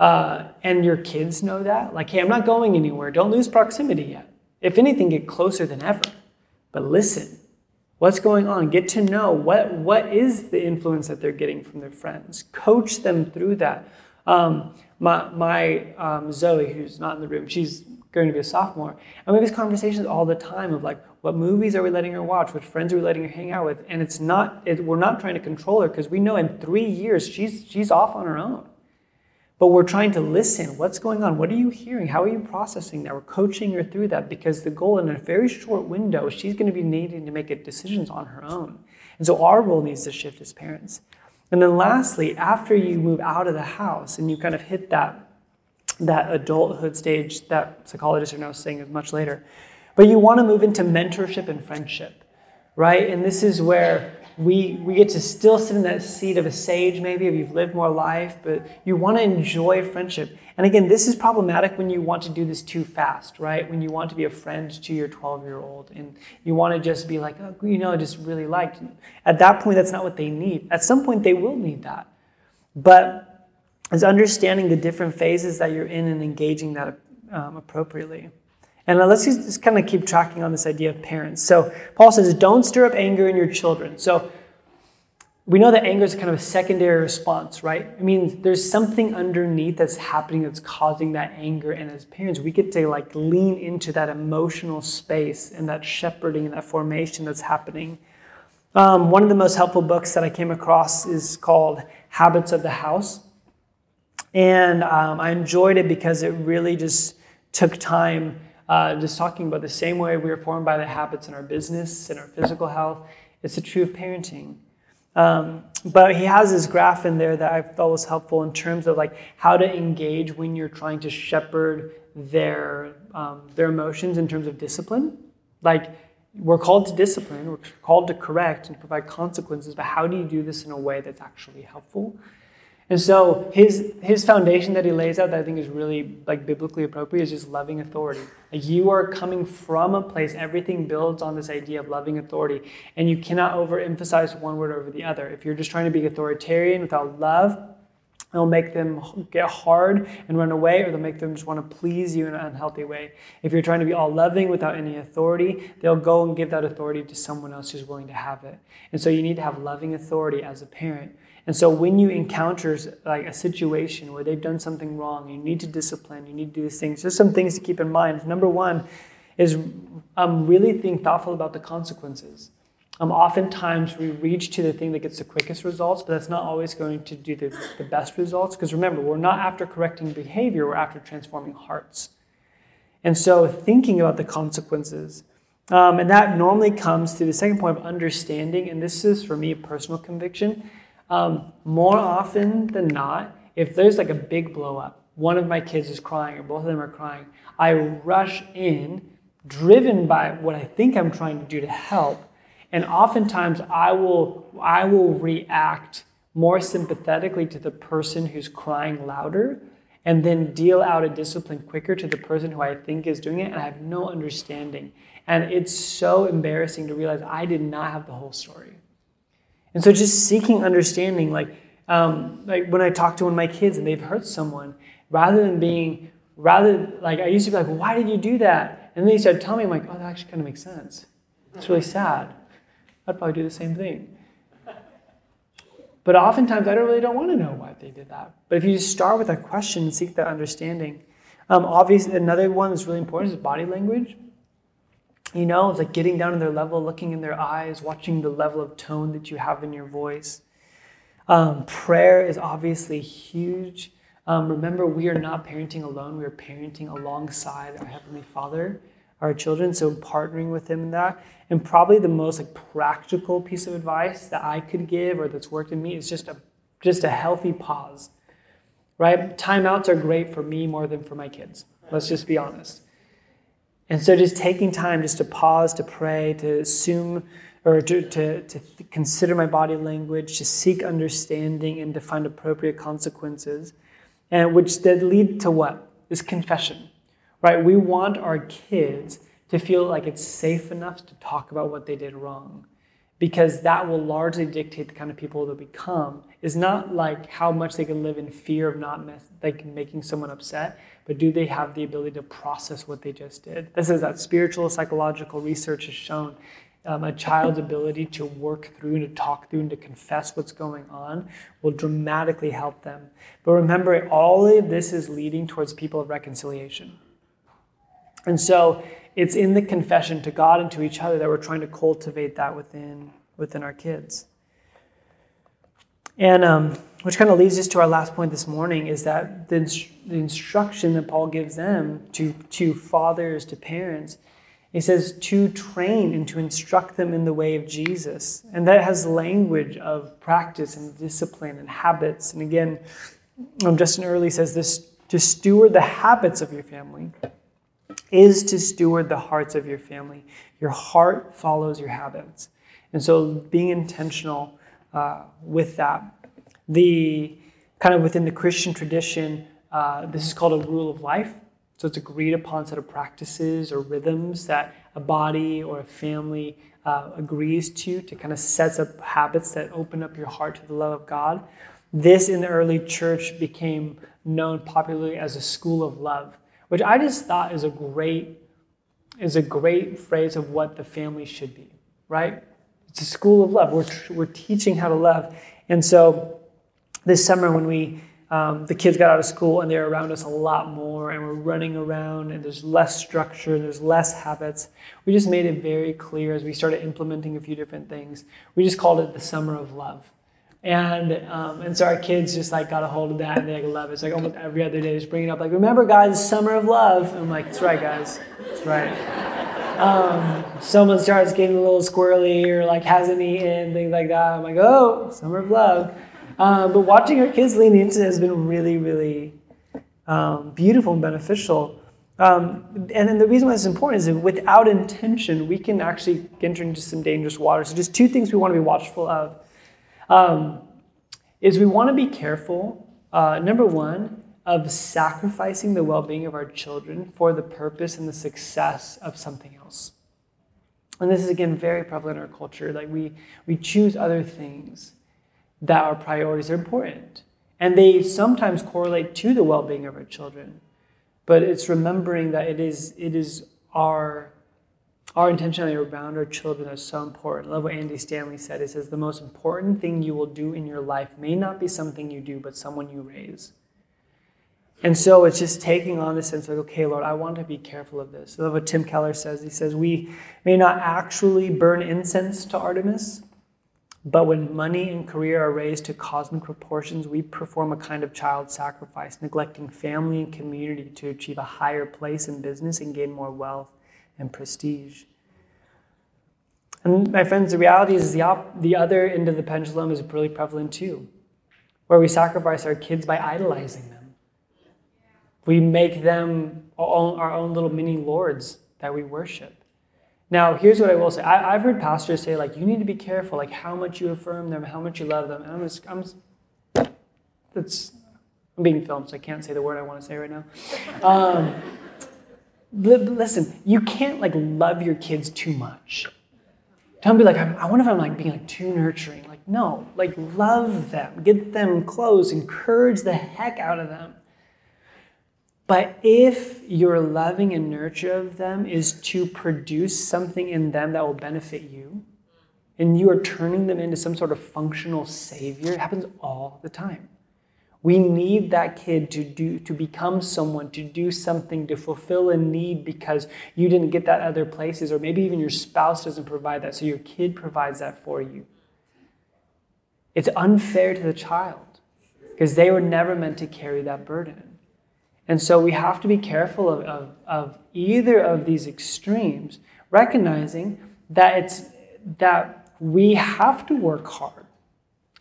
and your kids know that, like, hey, I'm not going anywhere. Don't lose proximity yet. If anything, get closer than ever. But listen, what's going on? Get to know what is the influence that they're getting from their friends. Coach them through that. My Zoe, who's not in the room, she's going to be a sophomore. And we have these conversations all the time of like, what movies are we letting her watch? What friends are we letting her hang out with? And we're not trying to control her, because we know in 3 years she's off on her own. But we're trying to listen. What's going on? What are you hearing? How are you processing that? We're coaching her through that, because the goal in a very short window, she's going to be needing to make decisions on her own. And so our role needs to shift as parents. And then lastly, after you move out of the house and you kind of hit that adulthood stage that psychologists are now saying is much later, but you want to move into mentorship and friendship, right? And this is where we get to still sit in that seat of a sage, maybe, if you've lived more life, but you want to enjoy friendship. And again, this is problematic when you want to do this too fast, right? When you want to be a friend to your 12-year-old and you want to just be like, oh, you know, I just really liked you. At that point, that's not what they need. At some point, they will need that. But it's understanding the different phases that you're in and engaging that appropriately. And let's just kind of keep tracking on this idea of parents. So Paul says, don't stir up anger in your children. So we know that anger is kind of a secondary response, right? It means there's something underneath that's happening that's causing that anger. And as parents, we get to like lean into that emotional space and that shepherding and that formation that's happening. One of the most helpful books that I came across is called Habits of the House. And I enjoyed it because it really just took time just talking about the same way we are formed by the habits in our business, in our physical health. It's the truth of parenting. But he has this graph in there that I thought was helpful in terms of like how to engage when you're trying to shepherd their emotions in terms of discipline. Like, we're called to discipline, we're called to correct and provide consequences, but how do you do this in a way that's actually helpful? And so his foundation that he lays out that I think is really like biblically appropriate is just loving authority. Like, you are coming from a place, everything builds on this idea of loving authority, and you cannot overemphasize one word over the other. If you're just trying to be authoritarian without love, it'll make them get hard and run away, or they'll make them just want to please you in an unhealthy way. If you're trying to be all loving without any authority, they'll go and give that authority to someone else who's willing to have it. And so you need to have loving authority as a parent. And so when you encounter like a situation where they've done something wrong, you need to discipline, you need to do these things. There's some things to keep in mind. Number one is really being thoughtful about the consequences. Oftentimes we reach to the thing that gets the quickest results, but that's not always going to do the best results. Because remember, we're not after correcting behavior, we're after transforming hearts. And so thinking about the consequences. And that normally comes to the second point of understanding. And this is, for me, a personal conviction. More often than not, if there's like a big blow up, one of my kids is crying or both of them are crying, I rush in, driven by what I think I'm trying to do to help. And oftentimes I will react more sympathetically to the person who's crying louder and then deal out a discipline quicker to the person who I think is doing it, and I have no understanding. And it's so embarrassing to realize I did not have the whole story. And so just seeking understanding, like when I talk to one of my kids and they've hurt someone, rather I used to be like, why did you do that? And then they started telling me, I'm like, oh, that actually kind of makes sense. It's really sad. I'd probably do the same thing. But oftentimes, I don't want to know why they did that. But if you just start with a question and seek that understanding. Obviously, another one that's really important is body language. You know, it's like getting down to their level, looking in their eyes, watching the level of tone that you have in your voice. Prayer is obviously huge. Remember, we are not parenting alone. We are parenting alongside our Heavenly Father, our children, so partnering with them in that. And probably the most like practical piece of advice that I could give or that's worked in me is just a healthy pause, right? Timeouts are great for me more than for my kids. Let's just be honest. And so just taking time just to pause, to pray, to assume or to consider my body language, to seek understanding and to find appropriate consequences, and which then lead to what? Is confession. Right? We want our kids to feel like it's safe enough to talk about what they did wrong, because that will largely dictate the kind of people they'll become. It's not like how much they can live in fear of not making someone upset, but do they have the ability to process what they just did? This is that spiritual, psychological research has shown a child's ability to work through and to talk through and to confess what's going on will dramatically help them. But remember, all of this is leading towards people of reconciliation. And so it's in the confession to God and to each other that we're trying to cultivate that within our kids. And which kind of leads us to our last point this morning, is that the instruction that Paul gives them to fathers, to parents, he says to train and to instruct them in the way of Jesus. And that has language of practice and discipline and habits. And again, Justin Early says this, to steward the habits of your family is to steward the hearts of your family. Your heart follows your habits. And so being intentional with that. The kind of within the Christian tradition, this is called a rule of life. So it's agreed upon set of practices or rhythms that a body or a family agrees to kind of sets up habits that open up your heart to the love of God. This in the early church became known popularly as a school of love, which I just thought is a great phrase of what the family should be, right? It's a school of love. We're teaching how to love. And so this summer when we the kids got out of school and they're around us a lot more and we're running around and there's less structure, there's less habits, we just made it very clear as we started implementing a few different things. We just called it the summer of love. And so our kids just like got a hold of that and they like love it. It's like almost every other day just bring it up like, remember guys, summer of love. And I'm like, that's right guys, that's right. Someone starts getting a little squirrely or like hasn't eaten, things like that. I'm like, oh, summer of love. But watching our kids lean into it has been really, really beautiful and beneficial. And then the reason why this is important is that without intention, we can actually enter into some dangerous water. So just two things we want to be watchful of is we want to be careful, number one, of sacrificing the well-being of our children for the purpose and the success of something else. And this is, again, very prevalent in our culture. Like we choose other things that our priorities are important. And they sometimes correlate to the well-being of our children. But it's remembering that it is our intentionality around our children that's so important. I love what Andy Stanley said. He says, the most important thing you will do in your life may not be something you do, but someone you raise. And so it's just taking on this sense of, okay, Lord, I want to be careful of this. I love what Tim Keller says. He says, we may not actually burn incense to Artemis, but when money and career are raised to cosmic proportions, we perform a kind of child sacrifice, neglecting family and community to achieve a higher place in business and gain more wealth and prestige. And my friends, the reality is the other end of the pendulum is really prevalent too, where we sacrifice our kids by idolizing them. We make them our own little mini lords that we worship. Now, here's what I will say. I've heard pastors say, like, you need to be careful, like, how much you affirm them, how much you love them. And I'm being filmed, so I can't say the word I want to say right now. Listen, you can't, like, love your kids too much. Don't be like, I wonder if I'm, like, being, like, too nurturing. Like, no. Like, love them. Get them close. Encourage the heck out of them. But if your loving and nurture of them is to produce something in them that will benefit you, and you are turning them into some sort of functional savior, it happens all the time. We need that kid to become someone, to do something, to fulfill a need because you didn't get that other places, or maybe even your spouse doesn't provide that, so your kid provides that for you. It's unfair to the child because they were never meant to carry that burden. And so we have to be careful of either of these extremes, recognizing that we have to work hard.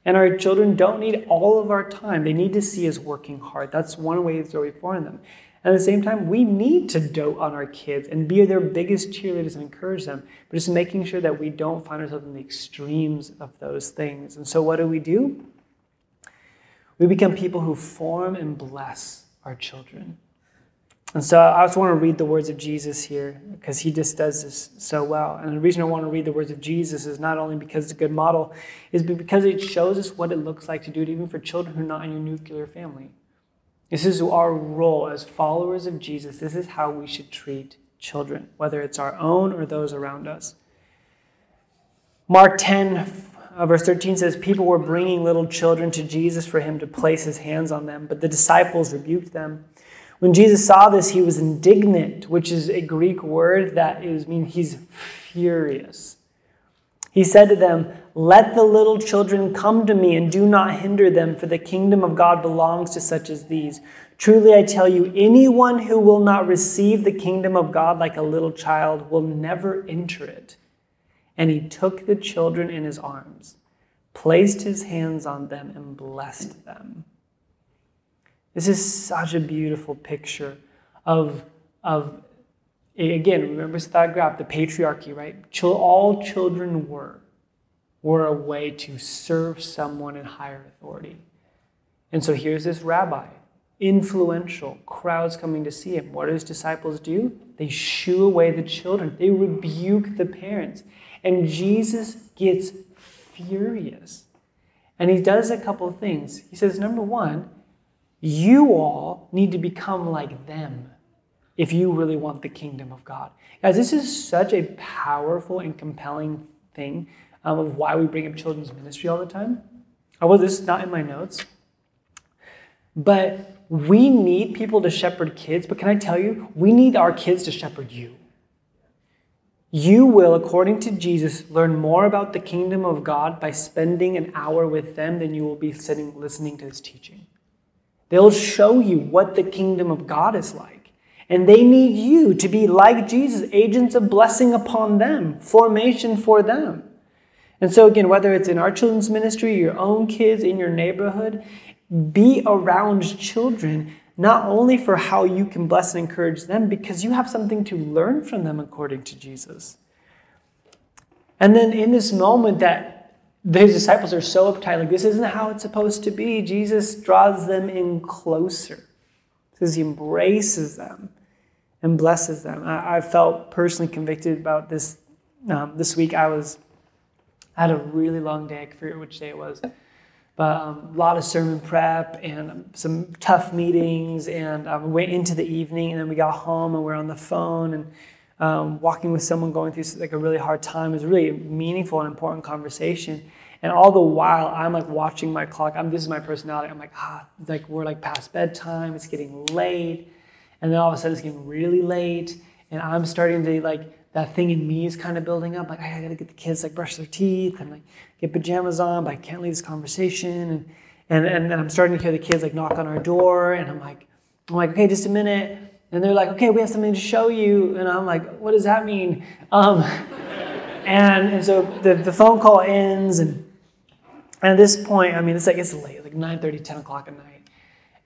And our children don't need all of our time. They need to see us working hard. That's one way that we form them. And at the same time, we need to dote on our kids and be their biggest cheerleaders and encourage them, but just making sure that we don't find ourselves in the extremes of those things. And so what do? We become people who form and bless our children. And so I just want to read the words of Jesus here because he just does this so well. And the reason I want to read the words of Jesus is not only because it's a good model, is because it shows us what it looks like to do it even for children who are not in your nuclear family. This is our role as followers of Jesus. This is how we should treat children, whether it's our own or those around us. Mark 10, verse 13 says, people were bringing little children to Jesus for him to place his hands on them, but the disciples rebuked them. When Jesus saw this, he was indignant, which is a Greek word that means he's furious. He said to them, let the little children come to me and do not hinder them, for the kingdom of God belongs to such as these. Truly I tell you, anyone who will not receive the kingdom of God like a little child will never enter it. And he took the children in his arms, placed his hands on them, and blessed them. This is such a beautiful picture of again, remember that graph, the patriarchy, right? All children were a way to serve someone in higher authority. And so here's this rabbi, influential, crowds coming to see him. What do his disciples do? They shoo away the children. They rebuke the parents. And Jesus gets furious. And he does a couple of things. He says, number one, you all need to become like them if you really want the kingdom of God. Guys, this is such a powerful and compelling thing of why we bring up children's ministry all the time. This is not in my notes. But we need people to shepherd kids. But can I tell you, we need our kids to shepherd you. You will, according to Jesus, learn more about the kingdom of God by spending an hour with them than you will be sitting listening to this teaching. They'll show you what the kingdom of God is like. And they need you to be like Jesus, agents of blessing upon them, formation for them. And so again, whether it's in our children's ministry, your own kids, in your neighborhood, be around children not only for how you can bless and encourage them, because you have something to learn from them according to Jesus. And then in this moment that his disciples are so uptight, like, this isn't how it's supposed to be, Jesus draws them in closer because he embraces them and blesses them. I felt personally convicted about this this week. I had a really long day. I forget which day it was. But a lot of sermon prep and some tough meetings, and we went into the evening, and then we got home and we're on the phone and walking with someone going through like a really hard time. It was a really meaningful and important conversation. And all the while, I'm like watching my clock. This is my personality. I'm like, like we're like past bedtime. It's getting late. And then all of a sudden, it's getting really late. And I'm starting to like, that thing in me is kind of building up. Like, I gotta get the kids like brush their teeth and like get pajamas on, but I can't leave this conversation. And then I'm starting to hear the kids like knock on our door, and I'm like, okay, just a minute. And they're like, okay, we have something to show you. And I'm like, what does that mean? And so the phone call ends, and at this point, I mean, it's like, it's late, like 9:30, 10 o'clock at night.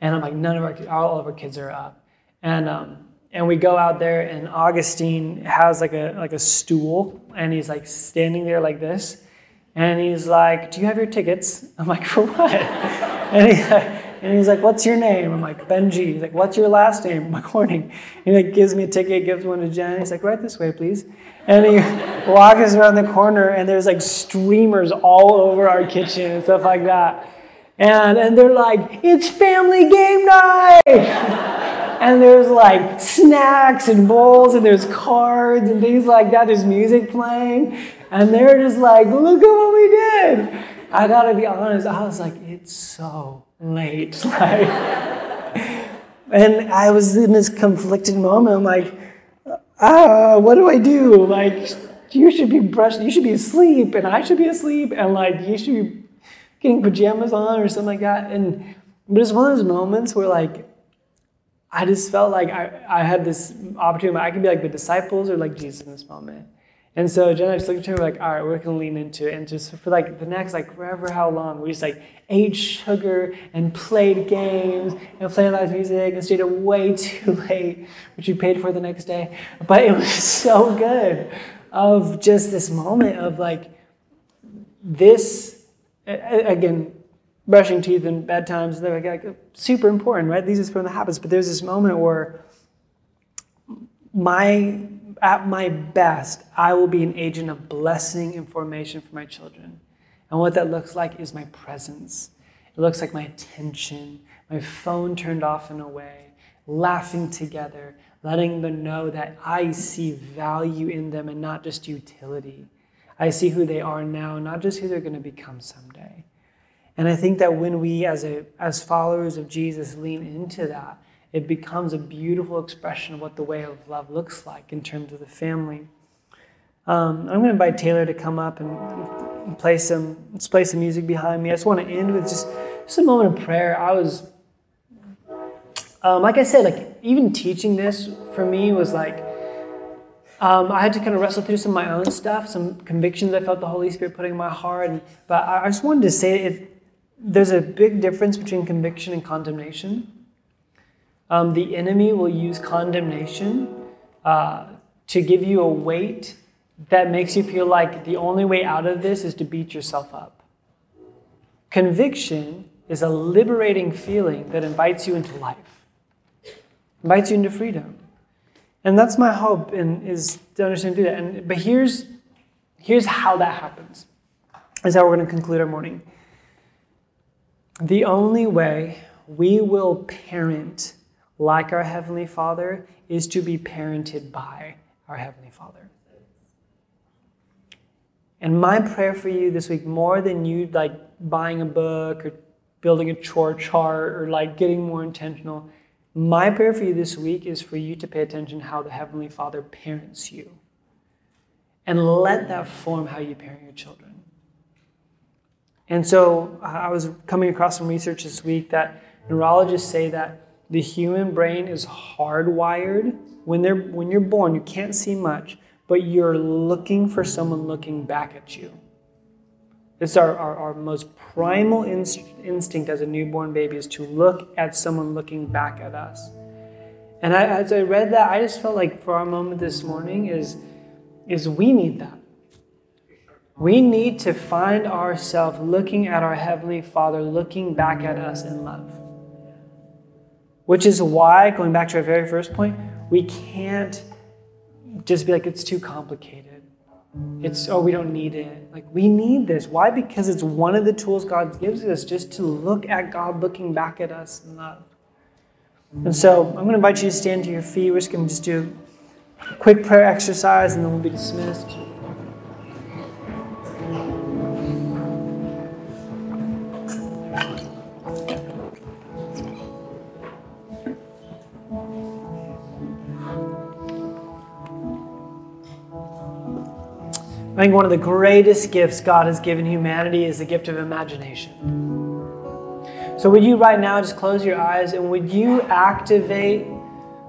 And I'm like, all of our kids are up. And we go out there, and Augustine has like a stool, and he's like standing there like this, and he's like, "Do you have your tickets?" I'm like, "For what?" and he's like, "What's your name?" I'm like, "Benji." He's like, "What's your last name?" I'm like, "Horning." He like gives me a ticket, gives one to Jen. He's like, "Right this way, please." And he walks us around the corner, and there's like streamers all over our kitchen and stuff like that, and they're like, "It's family game night." And there's like snacks and bowls, and there's cards and things like that. There's music playing. And they're just like, look at what we did. I gotta be honest, I was like, it's so late. Like, and I was in this conflicted moment. I'm like, what do I do? Like, you should be brushed, you should be asleep, and I should be asleep, and like, you should be getting pajamas on or something like that. And but it's one of those moments where like, I just felt like I had this opportunity. I could be like the disciples or like Jesus in this moment. And so Jen and I just looked at her like, all right, we're going to lean into it. And just for like the next, like forever how long, we just like ate sugar and played games and played live music and stayed up way too late, which we paid for the next day. But it was so good of just this moment of like this, again, brushing teeth and bedtimes, they're like super important, right? These are from the habits. But there's this moment where at my best, I will be an agent of blessing and formation for my children. And what that looks like is my presence. It looks like my attention, my phone turned off in a way, laughing together, letting them know that I see value in them and not just utility. I see who they are now, not just who they're going to become someday. And I think that when we, as followers of Jesus, lean into that, it becomes a beautiful expression of what the way of love looks like in terms of the family. I'm going to invite Taylor to come up and play some music behind me. I just want to end with just a moment of prayer. I was, like I said, like even teaching this for me was like, I had to kind of wrestle through some of my own stuff, some convictions I felt the Holy Spirit putting in my heart. But I just wanted to say there's a big difference between conviction and condemnation. The enemy will use condemnation to give you a weight that makes you feel like the only way out of this is to beat yourself up. Conviction is a liberating feeling that invites you into life, invites you into freedom. And that's my hope, and is to understand and do that. But here's how that happens. Is how we're going to conclude our morning. The only way we will parent like our Heavenly Father is to be parented by our Heavenly Father. And my prayer for you this week, more than you like buying a book or building a chore chart or like getting more intentional, my prayer for you this week is for you to pay attention how the Heavenly Father parents you. And let that form how you parent your children. And so I was coming across some research this week that neurologists say that the human brain is hardwired. When you're born, you can't see much, but you're looking for someone looking back at you. This is our most primal instinct as a newborn baby, is to look at someone looking back at us. And as I read that, I just felt like for our moment this morning is we need that. We need to find ourselves looking at our Heavenly Father, looking back at us in love. Which is why, going back to our very first point, we can't just be like, it's too complicated. It's, oh, we don't need it. Like, we need this. Why? Because it's one of the tools God gives us, just to look at God looking back at us in love. And so I'm going to invite you to stand to your feet. We're just going to just do a quick prayer exercise, and then we'll be dismissed. I think one of the greatest gifts God has given humanity is the gift of imagination. So would you right now just close your eyes, and would you activate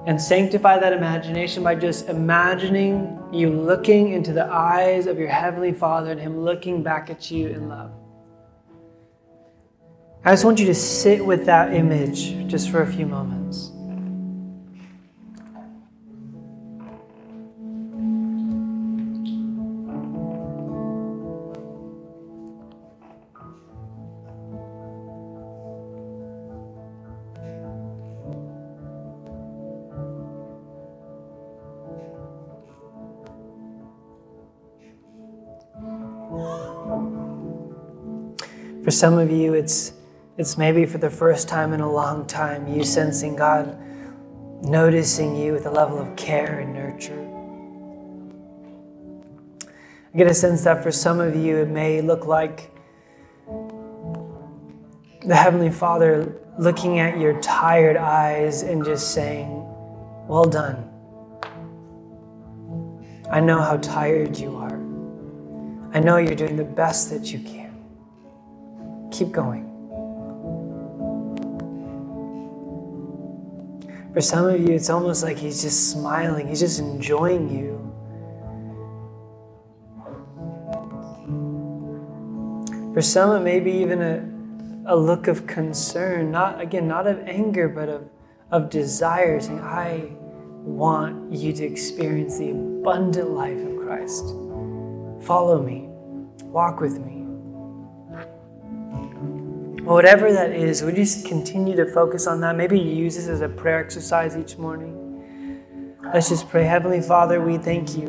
and sanctify that imagination by just imagining you looking into the eyes of your Heavenly Father and Him looking back at you in love? I just want you to sit with that image just for a few moments. For some of you, it's maybe for the first time in a long time, you sensing God noticing you with a level of care and nurture. I get a sense that for some of you, it may look like the Heavenly Father looking at your tired eyes and just saying, well done. I know how tired you are. I know you're doing the best that you can. Keep going. For some of you, it's almost like He's just smiling. He's just enjoying you. For some, it may be even a look of concern. Not of anger, but of desire. Saying, I want you to experience the abundant life of Christ. Follow me. Walk with me. Whatever that is, would you just continue to focus on that? Maybe use this as a prayer exercise each morning. Let's just pray. Heavenly Father, we thank you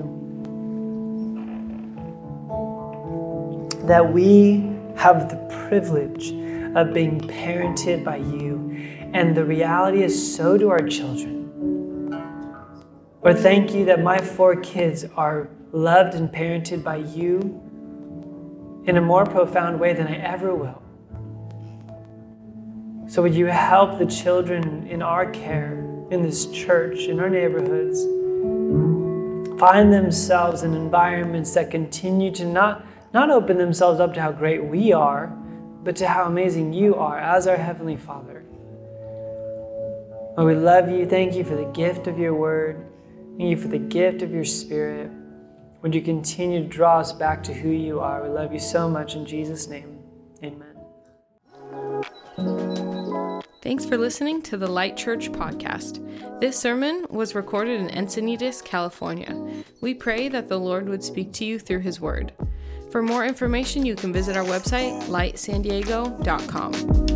that we have the privilege of being parented by you. And the reality is, so do our children. Lord, thank you that my 4 kids are loved and parented by you in a more profound way than I ever will. So would you help the children in our care, in this church, in our neighborhoods, find themselves in environments that continue to not open themselves up to how great we are, but to how amazing you are as our Heavenly Father. Lord, we love you. Thank you for the gift of your word. Thank you for the gift of your Spirit. Would you continue to draw us back to who you are? We love you so much. In Jesus' name, amen. Thanks for listening to the Light Church podcast. This sermon was recorded in Encinitas, California. We pray that the Lord would speak to you through His Word. For more information, you can visit our website, lightsandiego.com.